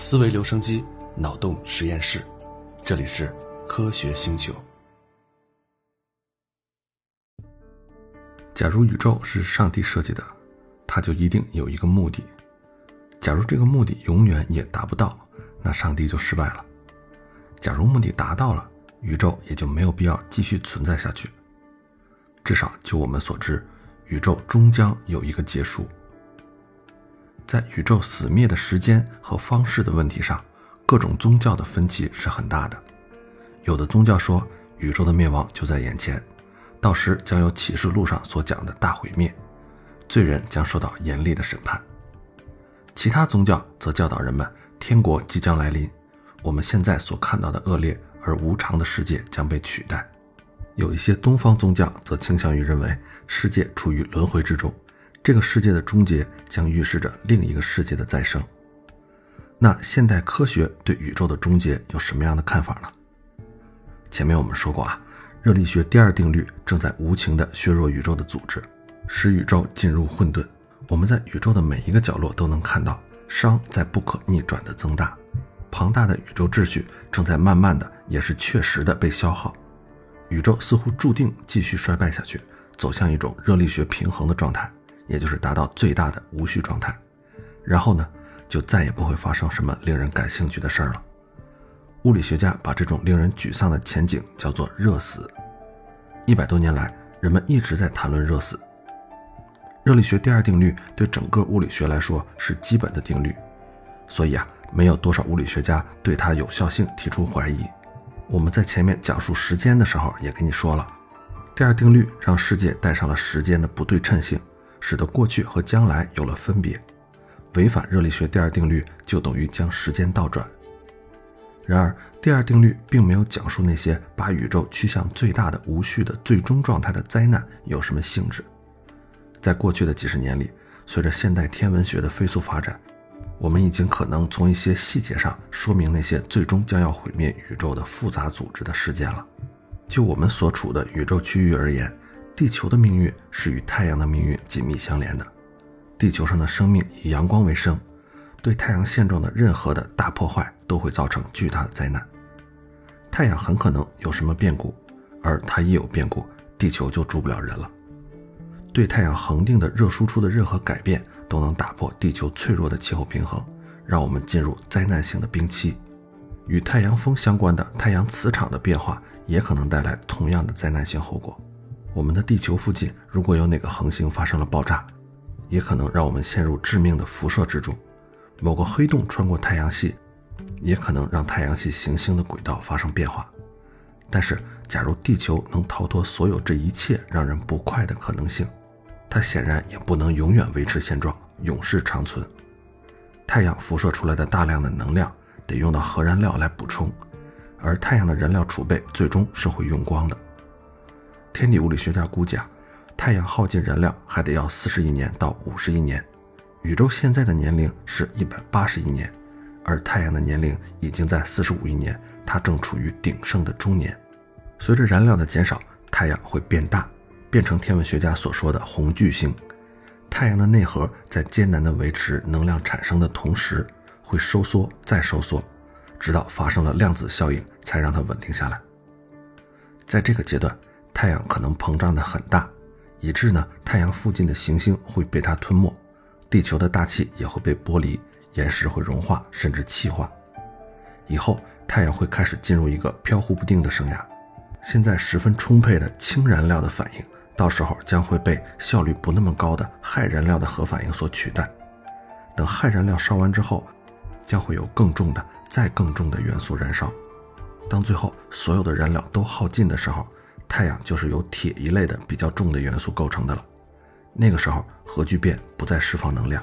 思维留声机，脑洞实验室，这里是科学星球。假如宇宙是上帝设计的，它就一定有一个目的。假如这个目的永远也达不到，那上帝就失败了。假如目的达到了，宇宙也就没有必要继续存在下去。至少就我们所知，宇宙终将有一个结束。在宇宙死灭的时间和方式的问题上，各种宗教的分歧是很大的。有的宗教说宇宙的灭亡就在眼前，到时将有启示录上所讲的大毁灭，罪人将受到严厉的审判。其他宗教则教导人们，天国即将来临，我们现在所看到的恶劣而无常的世界将被取代。有一些东方宗教则倾向于认为世界处于轮回之中，这个世界的终结将预示着另一个世界的再生。那现代科学对宇宙的终结有什么样的看法呢？前面我们说过热力学第二定律正在无情地削弱宇宙的组织，使宇宙进入混沌。我们在宇宙的每一个角落都能看到熵在不可逆转地增大，庞大的宇宙秩序正在慢慢的，也是确实的被消耗。宇宙似乎注定继续衰败下去，走向一种热力学平衡的状态，也就是达到最大的无序状态。然后呢，就再也不会发生什么令人感兴趣的事儿了。物理学家把这种令人沮丧的前景叫做热死。100多年来，人们一直在谈论热死。热力学第二定律对整个物理学来说是基本的定律，所以没有多少物理学家对它有效性提出怀疑。我们在前面讲述时间的时候也跟你说了，第二定律让世界带上了时间的不对称性，使得过去和将来有了分别。违反热力学第二定律就等于将时间倒转。然而，第二定律并没有讲述那些把宇宙趋向最大的无序的最终状态的灾难有什么性质。在过去的几十年里，随着现代天文学的飞速发展，我们已经可能从一些细节上说明那些最终将要毁灭宇宙的复杂组织的事件了。就我们所处的宇宙区域而言，地球的命运是与太阳的命运紧密相连的。地球上的生命以阳光为生，对太阳现状的任何的大破坏都会造成巨大的灾难。太阳很可能有什么变故，而它一有变故，地球就住不了人了。对太阳恒定的热输出的任何改变都能打破地球脆弱的气候平衡，让我们进入灾难性的冰期。与太阳风相关的太阳磁场的变化也可能带来同样的灾难性后果。我们的地球附近如果有哪个恒星发生了爆炸，也可能让我们陷入致命的辐射之中。某个黑洞穿过太阳系，也可能让太阳系行星的轨道发生变化。但是，假如地球能逃脱所有这一切让人不快的可能性，它显然也不能永远维持现状，永世长存。太阳辐射出来的大量的能量得用到核燃料来补充，而太阳的燃料储备最终是会用光的。天体物理学家估计太阳耗尽燃料还得要40亿年到50亿年。宇宙现在的年龄是180亿年，而太阳的年龄已经在45亿年，它正处于鼎盛的中年。随着燃料的减少，太阳会变大，变成天文学家所说的红巨星。太阳的内核在艰难地维持能量产生的同时，会收缩再收缩，直到发生了量子效应才让它稳定下来。在这个阶段，太阳可能膨胀得很大，以致太阳附近的行星会被它吞没，地球的大气也会被剥离，岩石会融化甚至气化。以后太阳会开始进入一个飘忽不定的生涯。现在十分充沛的氢燃料的反应，到时候将会被效率不那么高的氦燃料的核反应所取代。等氦燃料烧完之后，将会有更重的再更重的元素燃烧。当最后所有的燃料都耗尽的时候，太阳就是由铁一类的比较重的元素构成的了。那个时候核聚变不再释放能量，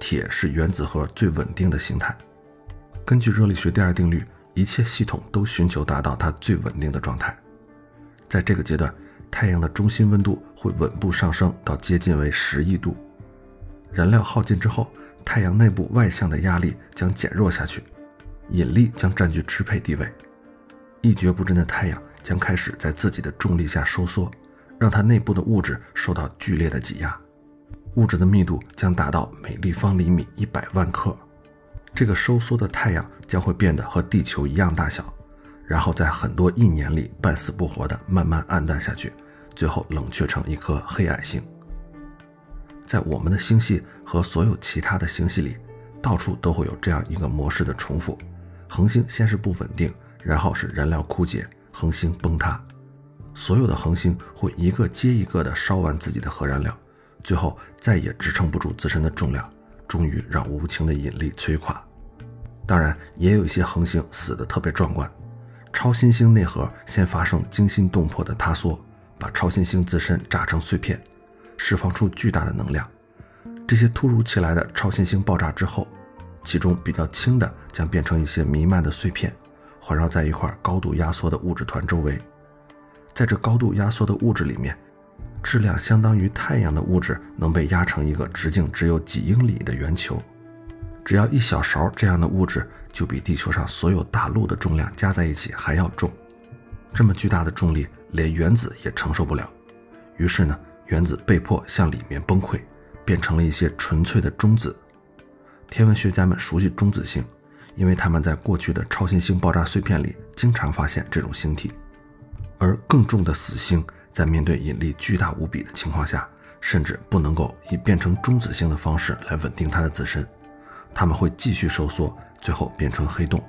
铁是原子核最稳定的形态。根据热力学第二定律，一切系统都寻求达到它最稳定的状态。在这个阶段，太阳的中心温度会稳步上升到接近为10亿度。燃料耗尽之后，太阳内部外向的压力将减弱下去，引力将占据支配地位。一蹶不振的太阳将开始在自己的重力下收缩，让它内部的物质受到剧烈的挤压。物质的密度将达到每立方厘米100万克。这个收缩的太阳将会变得和地球一样大小，然后在很多亿年里半死不活的慢慢暗淡下去，最后冷却成一颗黑矮星。在我们的星系和所有其他的星系里，到处都会有这样一个模式的重复：恒星先是不稳定，然后是燃料枯竭，恒星崩塌。所有的恒星会一个接一个的烧完自己的核燃料，最后再也支撑不住自身的重量，终于让无情的引力摧垮。当然，也有一些恒星死得特别壮观，超新星内核先发生惊心动魄的塌缩，把超新星自身炸成碎片，释放出巨大的能量。这些突如其来的超新星爆炸之后，其中比较轻的将变成一些弥漫的碎片，环绕在一块高度压缩的物质团周围。在这高度压缩的物质里面，质量相当于太阳的物质能被压成一个直径只有几英里的圆球，只要一小勺这样的物质就比地球上所有大陆的重量加在一起还要重。这么巨大的重力连原子也承受不了，于是呢，原子被迫向里面崩溃，变成了一些纯粹的中子。天文学家们熟悉中子星，因为他们在过去的超新星爆炸碎片里经常发现这种星体。而更重的死星在面对引力巨大无比的情况下，甚至不能够以变成中子星的方式来稳定它的自身，它们会继续收缩，最后变成黑洞。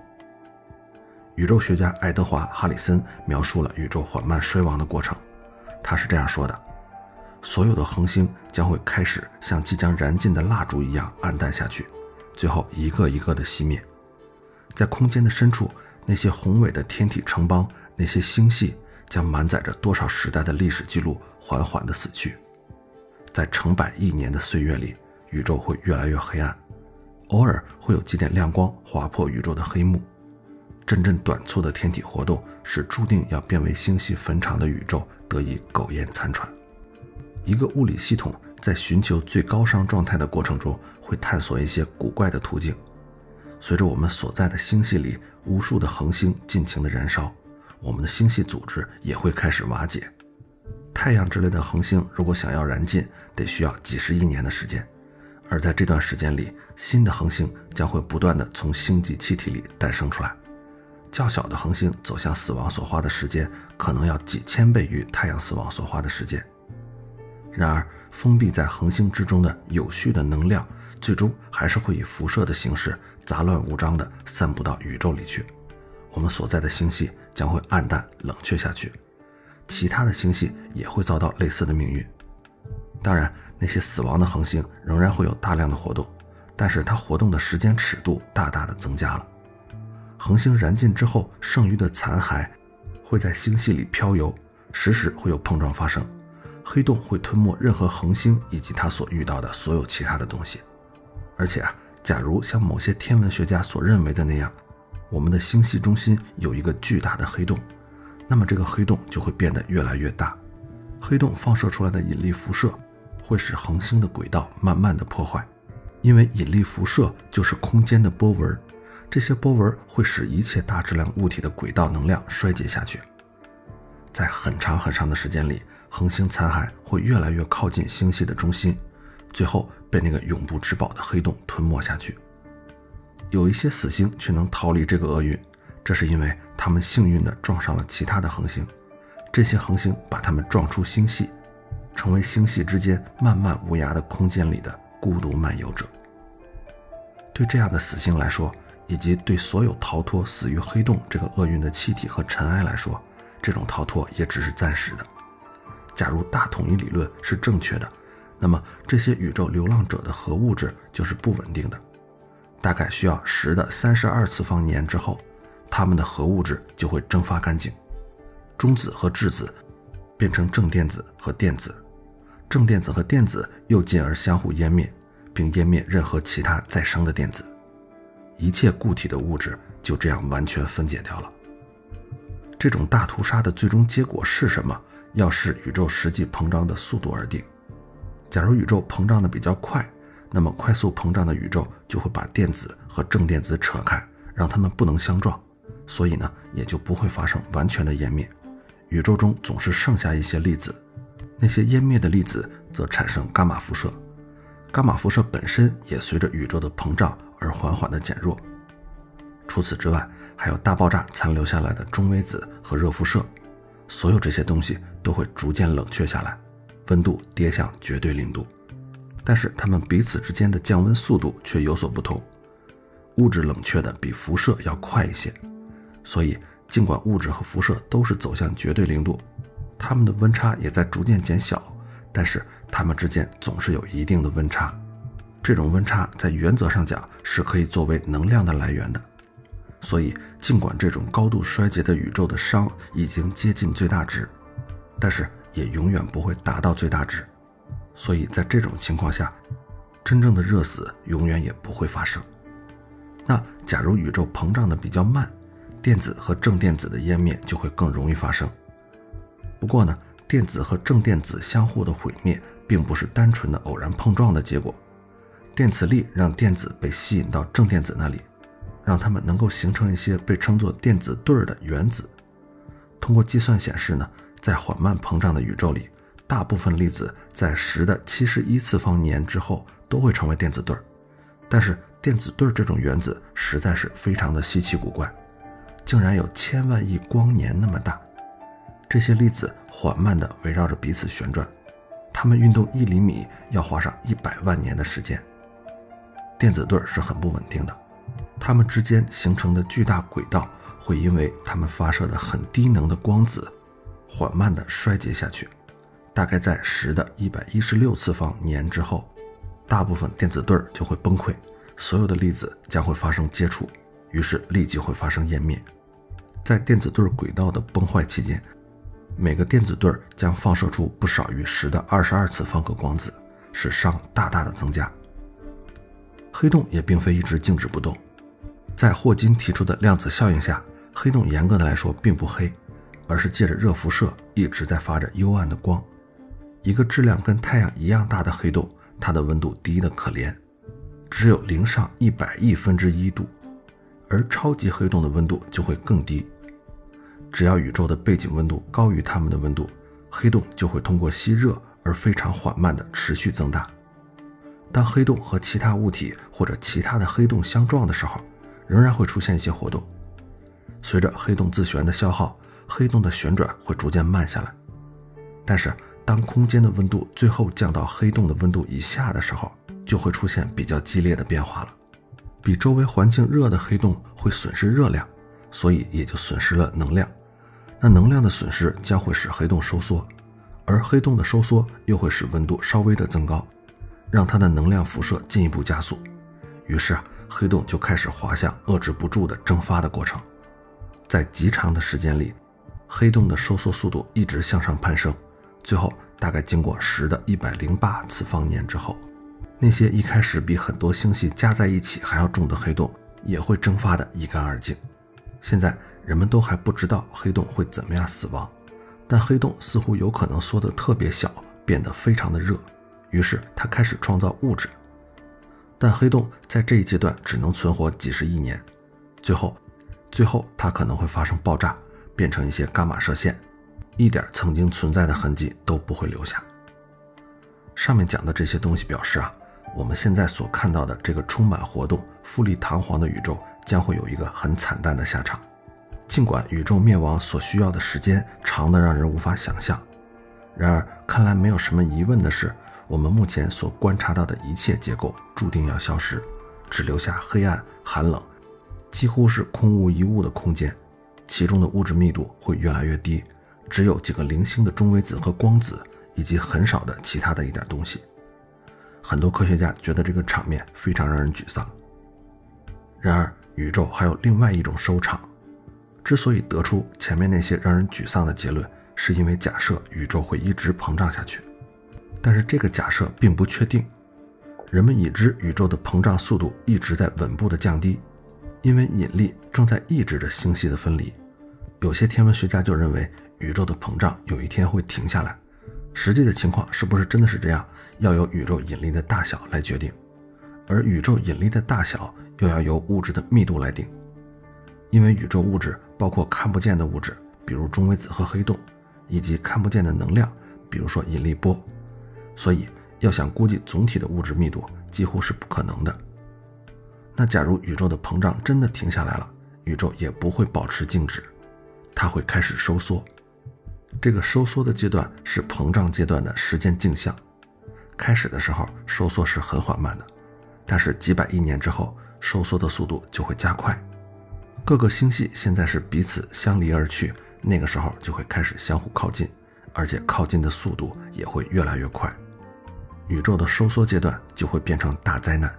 宇宙学家爱德华·哈里森描述了宇宙缓慢衰亡的过程，他是这样说的：所有的恒星将会开始像即将燃尽的蜡烛一样暗淡下去，最后一个一个的熄灭。在空间的深处，那些宏伟的天体城邦，那些星系将满载着多少时代的历史记录缓缓地死去。在成百亿年的岁月里，宇宙会越来越黑暗，偶尔会有几点亮光划破宇宙的黑幕。阵阵短促的天体活动使注定要变为星系坟场的宇宙得以苟延残喘。一个物理系统在寻求最高尚状态的过程中，会探索一些古怪的途径。随着我们所在的星系里无数的恒星尽情地燃烧，我们的星系组织也会开始瓦解。太阳之类的恒星如果想要燃尽，得需要几十亿年的时间，而在这段时间里，新的恒星将会不断地从星际气体里诞生出来。较小的恒星走向死亡所花的时间可能要几千倍于太阳死亡所花的时间。然而，封闭在恒星之中的有序的能量最终还是会以辐射的形式杂乱无章地散布到宇宙里去。我们所在的星系将会暗淡冷却下去，其他的星系也会遭到类似的命运。当然，那些死亡的恒星仍然会有大量的活动，但是它活动的时间尺度大大的增加了。恒星燃尽之后，剩余的残骸会在星系里漂游，时时会有碰撞发生。黑洞会吞没任何恒星以及它所遇到的所有其他的东西。而且啊，假如像某些天文学家所认为的那样，我们的星系中心有一个巨大的黑洞，那么这个黑洞就会变得越来越大。黑洞放射出来的引力辐射会使恒星的轨道慢慢的破坏，因为引力辐射就是空间的波纹，这些波纹会使一切大质量物体的轨道能量衰竭下去。在很长很长的时间里，恒星残骸会越来越靠近星系的中心，最后被那个永不止饱的黑洞吞没下去。有一些死星却能逃离这个厄运，这是因为他们幸运地撞上了其他的恒星，这些恒星把他们撞出星系，成为星系之间漫漫无涯的空间里的孤独漫游者。对这样的死星来说，以及对所有逃脱死于黑洞这个厄运的气体和尘埃来说，这种逃脱也只是暂时的。假如大统一理论是正确的，那么这些宇宙流浪者的核物质就是不稳定的。大概需要10的32次方年之后，它们的核物质就会蒸发干净。中子和质子变成正电子和电子，正电子和电子又进而相互湮灭，并湮灭任何其他再生的电子。一切固体的物质就这样完全分解掉了。这种大屠杀的最终结果是什么，要视宇宙实际膨胀的速度而定。假如宇宙膨胀的比较快，那么快速膨胀的宇宙就会把电子和正电子扯开，让它们不能相撞，所以呢，也就不会发生完全的湮灭。宇宙中总是剩下一些粒子，那些湮灭的粒子则产生伽马辐射，伽马辐射本身也随着宇宙的膨胀而缓缓地减弱。除此之外，还有大爆炸残留下来的中微子和热辐射，所有这些东西都会逐渐冷却下来，温度跌向绝对零度。但是它们彼此之间的降温速度却有所不同，物质冷却的比辐射要快一些，所以尽管物质和辐射都是走向绝对零度，它们的温差也在逐渐减小，但是它们之间总是有一定的温差。这种温差在原则上讲是可以作为能量的来源的，所以尽管这种高度衰竭的宇宙的熵已经接近最大值，但是也永远不会达到最大值，所以在这种情况下，真正的热死永远也不会发生。那假如宇宙膨胀的比较慢，电子和正电子的湮灭就会更容易发生。不过呢，电子和正电子相互的毁灭并不是单纯的偶然碰撞的结果，电磁力让电子被吸引到正电子那里，让它们能够形成一些被称作电子对的原子。通过计算显示呢，在缓慢膨胀的宇宙里，大部分粒子在10^71之后都会成为电子对，但是电子对这种原子实在是非常的稀奇古怪，竟然有1000万亿光年那么大。这些粒子缓慢地围绕着彼此旋转，它们运动1厘米要花上100万年的时间。电子对是很不稳定的，它们之间形成的巨大轨道会因为它们发射的很低能的光子缓慢地衰竭下去，大概在10^116之后，大部分电子对就会崩溃，所有的粒子将会发生接触，于是立即会发生湮灭。在电子对轨道的崩坏期间，每个电子对将放射出不少于10^22光子，使熵大大的增加。黑洞也并非一直静止不动，在霍金提出的量子效应下，黑洞严格的来说并不黑，而是借着热辐射一直在发着幽暗的光。一个质量跟太阳一样大的黑洞，它的温度低得可怜，只有0·100亿分之1度，而超级黑洞的温度就会更低。只要宇宙的背景温度高于它们的温度，黑洞就会通过吸热而非常缓慢地持续增大。当黑洞和其他物体或者其他的黑洞相撞的时候，仍然会出现一些活动。随着黑洞自旋的消耗，黑洞的旋转会逐渐慢下来。但是当空间的温度最后降到黑洞的温度以下的时候，就会出现比较激烈的变化了。比周围环境热的黑洞会损失热量，所以也就损失了能量。那能量的损失将会使黑洞收缩，而黑洞的收缩又会使温度稍微的增高，让它的能量辐射进一步加速。于是黑洞就开始滑向遏制不住的蒸发的过程。在极长的时间里，黑洞的收缩速度一直向上攀升，最后大概经过10·108之后，那些一开始比很多星系加在一起还要重的黑洞也会蒸发得一干二净。现在人们都还不知道黑洞会怎么样死亡，但黑洞似乎有可能缩得特别小，变得非常的热，于是它开始创造物质。但黑洞在这一阶段只能存活几十亿年，最后它可能会发生爆炸，变成一些伽马射线，一点曾经存在的痕迹都不会留下。上面讲的这些东西表示啊，我们现在所看到的这个充满活动、富丽堂皇的宇宙将会有一个很惨淡的下场。尽管宇宙灭亡所需要的时间长得让人无法想象，然而看来没有什么疑问的是，我们目前所观察到的一切结构注定要消失，只留下黑暗、寒冷，几乎是空无一物的空间，其中的物质密度会越来越低，只有几个零星的中微子和光子，以及很少的其他的一点东西。很多科学家觉得这个场面非常让人沮丧。然而宇宙还有另外一种收场，之所以得出前面那些让人沮丧的结论，是因为假设宇宙会一直膨胀下去，但是这个假设并不确定。人们已知宇宙的膨胀速度一直在稳步的降低，因为引力正在抑制着星系的分离。有些天文学家就认为宇宙的膨胀有一天会停下来，实际的情况是不是真的是这样，要由宇宙引力的大小来决定，而宇宙引力的大小又要由物质的密度来定。因为宇宙物质包括看不见的物质，比如中微子和黑洞，以及看不见的能量，比如说引力波，所以要想估计总体的物质密度几乎是不可能的。那假如宇宙的膨胀真的停下来了，宇宙也不会保持静止，它会开始收缩。这个收缩的阶段是膨胀阶段的时间镜像。开始的时候收缩是很缓慢的，但是几百亿年之后，收缩的速度就会加快。各个星系现在是彼此相离而去，那个时候就会开始相互靠近，而且靠近的速度也会越来越快。宇宙的收缩阶段就会变成大灾难。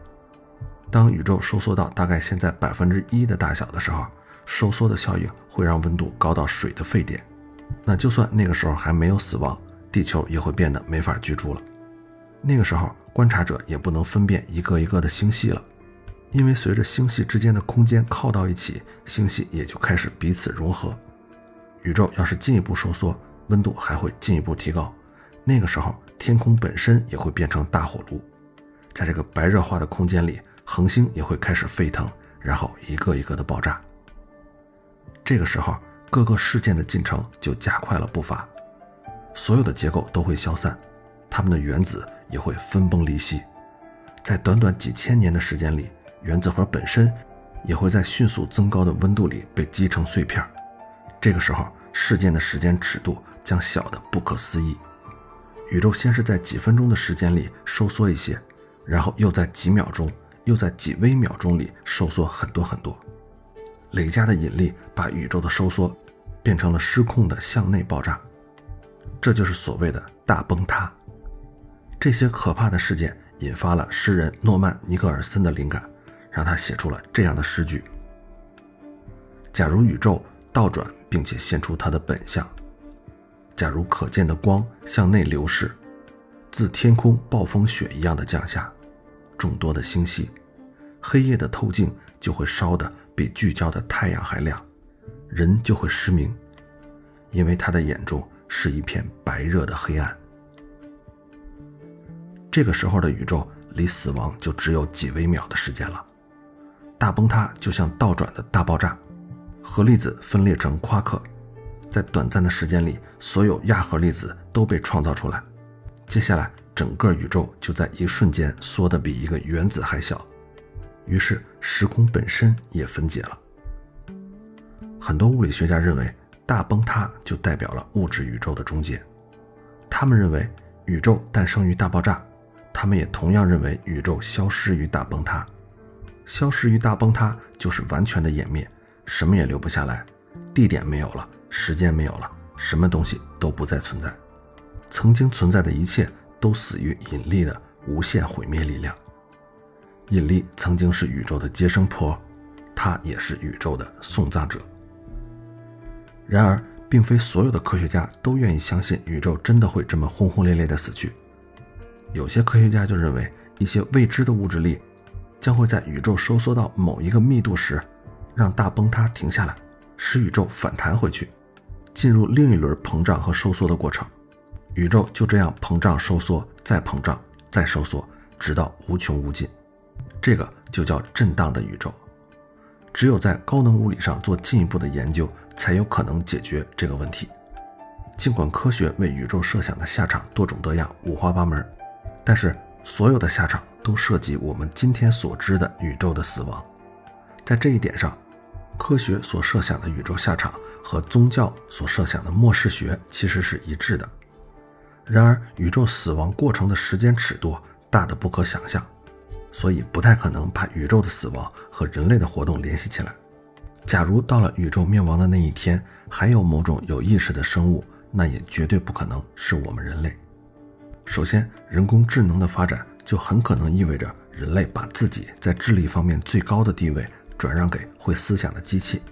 当宇宙收缩到大概现在 1% 的大小的时候，收缩的效应会让温度高到水的沸点。那就算那个时候还没有死亡，地球也会变得没法居住了。那个时候观察者也不能分辨一个一个的星系了，因为随着星系之间的空间靠到一起，星系也就开始彼此融合。宇宙要是进一步收缩，温度还会进一步提高，那个时候天空本身也会变成大火炉。在这个白热化的空间里，恒星也会开始沸腾，然后一个一个的爆炸。这个时候各个事件的进程就加快了步伐，所有的结构都会消散，它们的原子也会分崩离析。在短短几千年的时间里，原子核本身也会在迅速增高的温度里被击成碎片。这个时候事件的时间尺度将小得不可思议。宇宙先是在几分钟的时间里收缩一些，然后又在几秒钟，又在几微秒钟里收缩很多很多。累加的引力把宇宙的收缩变成了失控的向内爆炸，这就是所谓的大崩塌。这些可怕的事件引发了诗人诺曼·尼克尔森的灵感，让他写出了这样的诗句：假如宇宙倒转并且现出它的本相，假如可见的光向内流逝，自天空暴风雪一样的降下，众多的星系，黑夜的透镜就会烧得比聚焦的太阳还亮，人就会失明，因为他的眼中是一片白热的黑暗。这个时候的宇宙离死亡就只有几微秒的时间了。大崩塌就像倒转的大爆炸，核粒子分裂成夸克，在短暂的时间里，所有亚核粒子都被创造出来。接下来整个宇宙就在一瞬间缩得比一个原子还小，于是时空本身也分解了。很多物理学家认为大崩塌就代表了物质宇宙的终结，他们认为宇宙诞生于大爆炸，他们也同样认为宇宙消失于大崩塌。消失于大崩塌就是完全的湮灭，什么也留不下来，地点没有了，时间没有了，什么东西都不再存在。曾经存在的一切都死于引力的无限毁灭力量。引力曾经是宇宙的接生婆，它也是宇宙的送葬者。然而并非所有的科学家都愿意相信宇宙真的会这么轰轰烈烈地死去。有些科学家就认为一些未知的物质力将会在宇宙收缩到某一个密度时，让大崩塌停下来，使宇宙反弹回去，进入另一轮膨胀和收缩的过程。宇宙就这样膨胀收缩，再膨胀再收缩，直到无穷无尽。这个就叫震荡的宇宙。只有在高能物理上做进一步的研究，才有可能解决这个问题。尽管科学为宇宙设想的下场多种多样，五花八门，但是所有的下场都涉及我们今天所知的宇宙的死亡。在这一点上，科学所设想的宇宙下场和宗教所设想的末世学其实是一致的。然而宇宙死亡过程的时间尺度大得不可想象，所以不太可能把宇宙的死亡和人类的活动联系起来。假如到了宇宙灭亡的那一天，还有某种有意识的生物，那也绝对不可能是我们人类。首先，人工智能的发展就很可能意味着人类把自己在智力方面最高的地位转让给会思想的机器。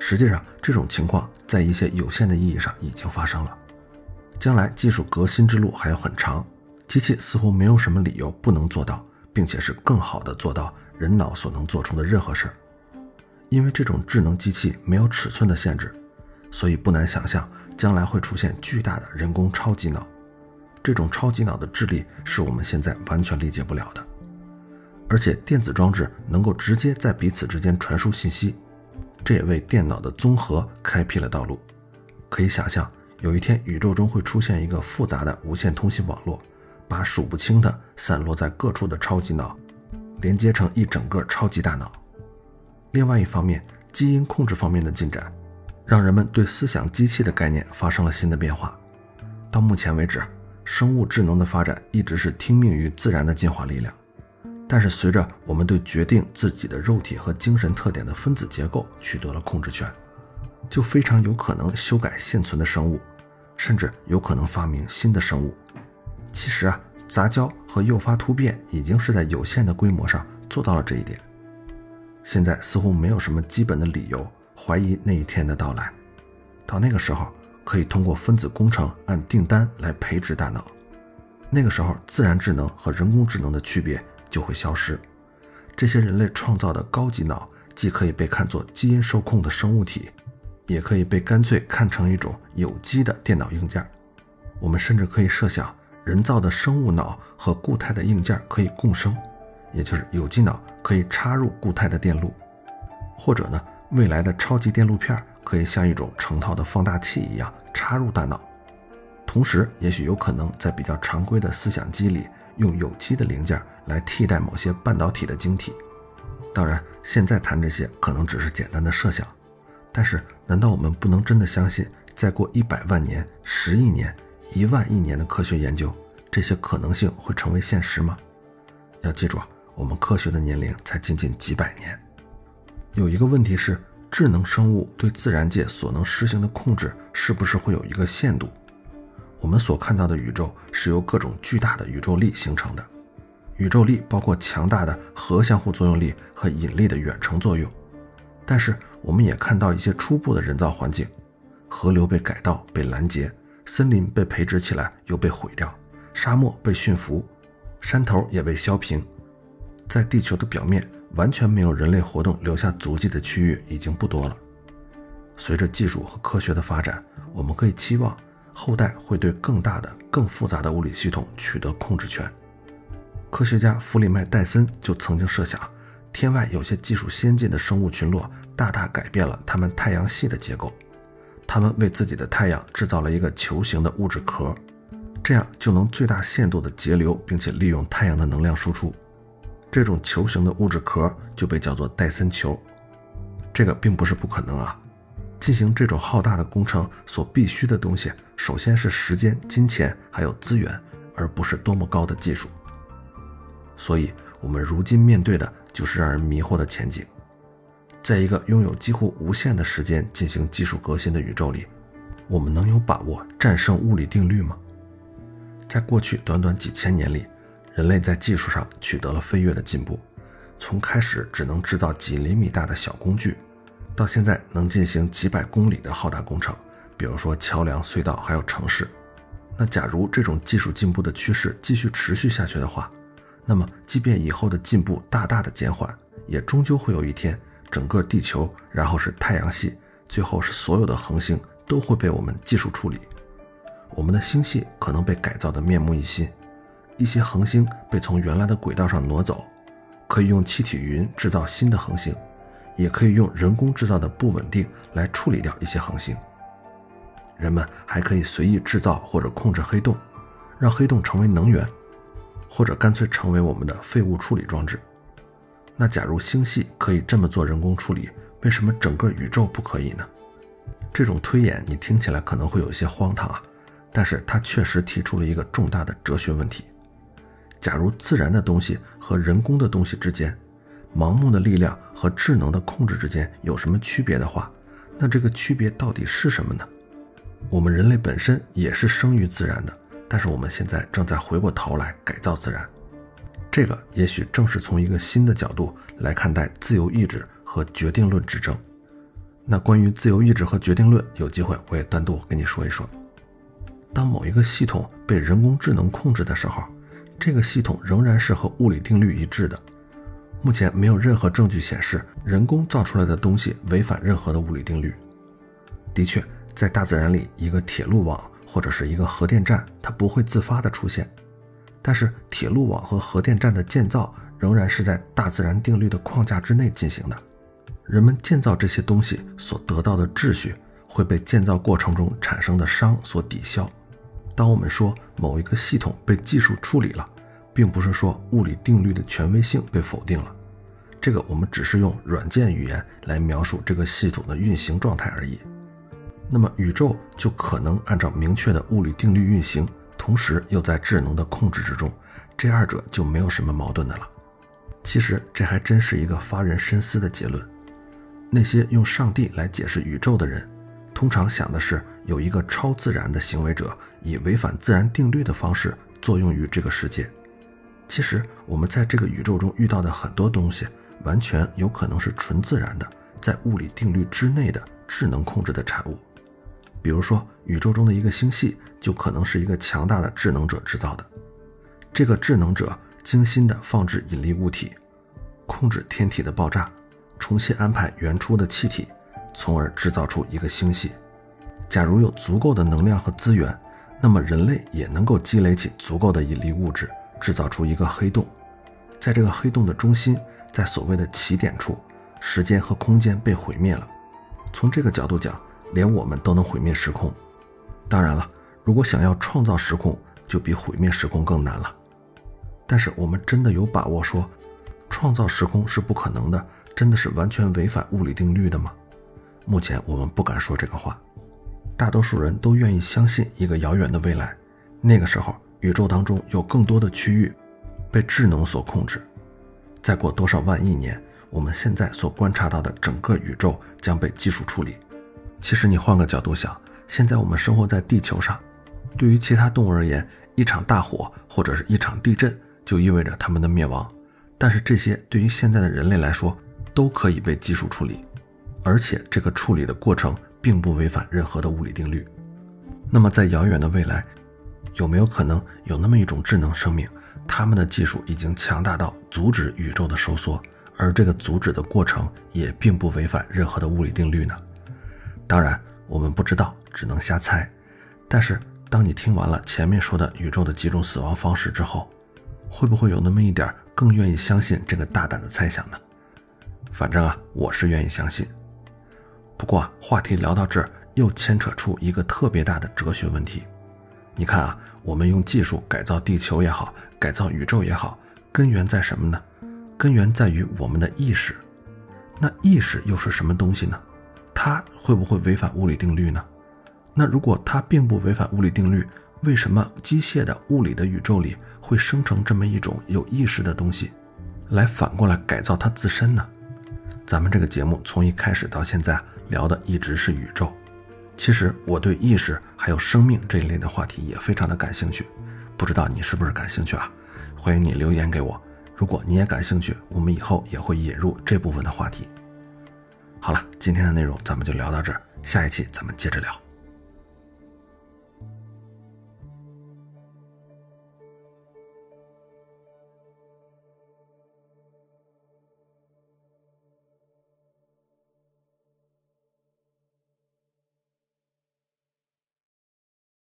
实际上，这种情况在一些有限的意义上已经发生了。将来技术革新之路还有很长，机器似乎没有什么理由不能做到，并且是更好地做到人脑所能做出的任何事儿。因为这种智能机器没有尺寸的限制，所以不难想象将来会出现巨大的人工超级脑。这种超级脑的智力是我们现在完全理解不了的，而且电子装置能够直接在彼此之间传输信息，这也为电脑的综合开辟了道路。可以想象，有一天宇宙中会出现一个复杂的无线通信网络，把数不清的散落在各处的超级脑连接成一整个超级大脑。另外一方面，基因控制方面的进展，让人们对思想机器的概念发生了新的变化。到目前为止，生物智能的发展一直是听命于自然的进化力量，但是随着我们对决定自己的肉体和精神特点的分子结构取得了控制权，就非常有可能修改现存的生物，甚至有可能发明新的生物。其实啊，杂交和诱发突变已经是在有限的规模上做到了这一点。现在似乎没有什么基本的理由怀疑那一天的到来。到那个时候，可以通过分子工程按订单来培植大脑。那个时候，自然智能和人工智能的区别就会消失。这些人类创造的高级脑，既可以被看作基因受控的生物体，也可以被干脆看成一种有机的电脑硬件。我们甚至可以设想，人造的生物脑和固态的硬件可以共生，也就是有机脑可以插入固态的电路。或者呢，未来的超级电路片可以像一种成套的放大器一样插入大脑，同时也许有可能在比较常规的思想机里用有机的零件来替代某些半导体的晶体。当然，现在谈这些可能只是简单的设想，但是难道我们不能真的相信，再过100万年、10亿年、1万亿年的科学研究，这些可能性会成为现实吗？要记住，我们科学的年龄才仅仅几百年。有一个问题是，智能生物对自然界所能施行的控制是不是会有一个限度？我们所看到的宇宙是由各种巨大的宇宙力形成的，宇宙力包括强大的核相互作用力和引力的远程作用。但是我们也看到一些初步的人造环境，河流被改道、被拦截，森林被培植起来又被毁掉，沙漠被驯服，山头也被削平。在地球的表面，完全没有人类活动留下足迹的区域已经不多了。随着技术和科学的发展，我们可以期望后代会对更大的、更复杂的物理系统取得控制权。科学家弗里麦·戴森就曾经设想，天外有些技术先进的生物群落大大改变了他们太阳系的结构，他们为自己的太阳制造了一个球形的物质壳，这样就能最大限度地节流并且利用太阳的能量输出。这种球形的物质壳就被叫做戴森球。这个并不是不可能啊，进行这种浩大的工程所必须的东西，首先是时间、金钱还有资源，而不是多么高的技术。所以我们如今面对的就是让人迷惑的前景。在一个拥有几乎无限的时间进行技术革新的宇宙里，我们能有把握战胜物理定律吗？在过去短短几千年里，人类在技术上取得了飞跃的进步，从开始只能制造几厘米大的小工具，到现在能进行几百公里的浩大工程，比如说桥梁、隧道还有城市。那假如这种技术进步的趋势继续持续下去的话，那么即便以后的进步大大的减缓，也终究会有一天，整个地球，然后是太阳系，最后是所有的恒星都会被我们技术处理。我们的星系可能被改造得面目一新，一些恒星被从原来的轨道上挪走，可以用气体云制造新的恒星，也可以用人工制造的不稳定来处理掉一些恒星。人们还可以随意制造或者控制黑洞，让黑洞成为能源，或者干脆成为我们的废物处理装置。那假如星系可以这么做人工处理，为什么整个宇宙不可以呢？这种推演你听起来可能会有些荒唐啊，但是它确实提出了一个重大的哲学问题。假如自然的东西和人工的东西之间，盲目的力量和智能的控制之间有什么区别的话，那这个区别到底是什么呢？我们人类本身也是生于自然的，但是我们现在正在回过头来改造自然。这个也许正是从一个新的角度来看待自由意志和决定论之争。那关于自由意志和决定论，有机会我也单独跟你说一说。当某一个系统被人工智能控制的时候，这个系统仍然是和物理定律一致的。目前没有任何证据显示人工造出来的东西违反任何的物理定律。的确，在大自然里，一个铁路网或者是一个核电站，它不会自发的出现。但是铁路网和核电站的建造仍然是在大自然定律的框架之内进行的。人们建造这些东西所得到的秩序，会被建造过程中产生的伤所抵消。当我们说某一个系统被技术处理了，并不是说物理定律的权威性被否定了，这个我们只是用软件语言来描述这个系统的运行状态而已。那么宇宙就可能按照明确的物理定律运行，同时又在智能的控制之中，这二者就没有什么矛盾的了。其实这还真是一个发人深思的结论。那些用上帝来解释宇宙的人，通常想的是有一个超自然的行为者以违反自然定律的方式作用于这个世界。其实我们在这个宇宙中遇到的很多东西，完全有可能是纯自然的，在物理定律之内的智能控制的产物。比如说，宇宙中的一个星系就可能是一个强大的智能者制造的。这个智能者精心地放置引力物体，控制天体的爆炸，重新安排原初的气体，从而制造出一个星系。假如有足够的能量和资源，那么人类也能够积累起足够的引力物质，制造出一个黑洞。在这个黑洞的中心，在所谓的起点处，时间和空间被毁灭了。从这个角度讲，连我们都能毁灭时空。当然了，如果想要创造时空，就比毁灭时空更难了。但是我们真的有把握说，创造时空是不可能的，真的是完全违反物理定律的吗？目前我们不敢说这个话。大多数人都愿意相信一个遥远的未来，那个时候宇宙当中有更多的区域被智能所控制。再过多少万亿年，我们现在所观察到的整个宇宙将被技术处理。其实你换个角度想，现在我们生活在地球上，对于其他动物而言，一场大火或者是一场地震就意味着它们的灭亡，但是这些对于现在的人类来说都可以被技术处理，而且这个处理的过程并不违反任何的物理定律。那么在遥远的未来，有没有可能有那么一种智能生命，他们的技术已经强大到阻止宇宙的收缩，而这个阻止的过程也并不违反任何的物理定律呢？当然我们不知道，只能瞎猜。但是当你听完了前面说的宇宙的几种死亡方式之后，会不会有那么一点更愿意相信这个大胆的猜想呢？反正啊，我是愿意相信。不过，话题聊到这儿，又牵扯出一个特别大的哲学问题。你看啊，我们用技术改造地球也好，改造宇宙也好，根源在什么呢？根源在于我们的意识。那意识又是什么东西呢？它会不会违反物理定律呢？那如果它并不违反物理定律，为什么机械的物理的宇宙里会生成这么一种有意识的东西，来反过来改造它自身呢？咱们这个节目从一开始到现在聊的一直是宇宙。其实我对意识还有生命这一类的话题也非常的感兴趣，不知道你是不是感兴趣啊？欢迎你留言给我，如果你也感兴趣，我们以后也会引入这部分的话题。好了，今天的内容咱们就聊到这儿，下一期咱们接着聊。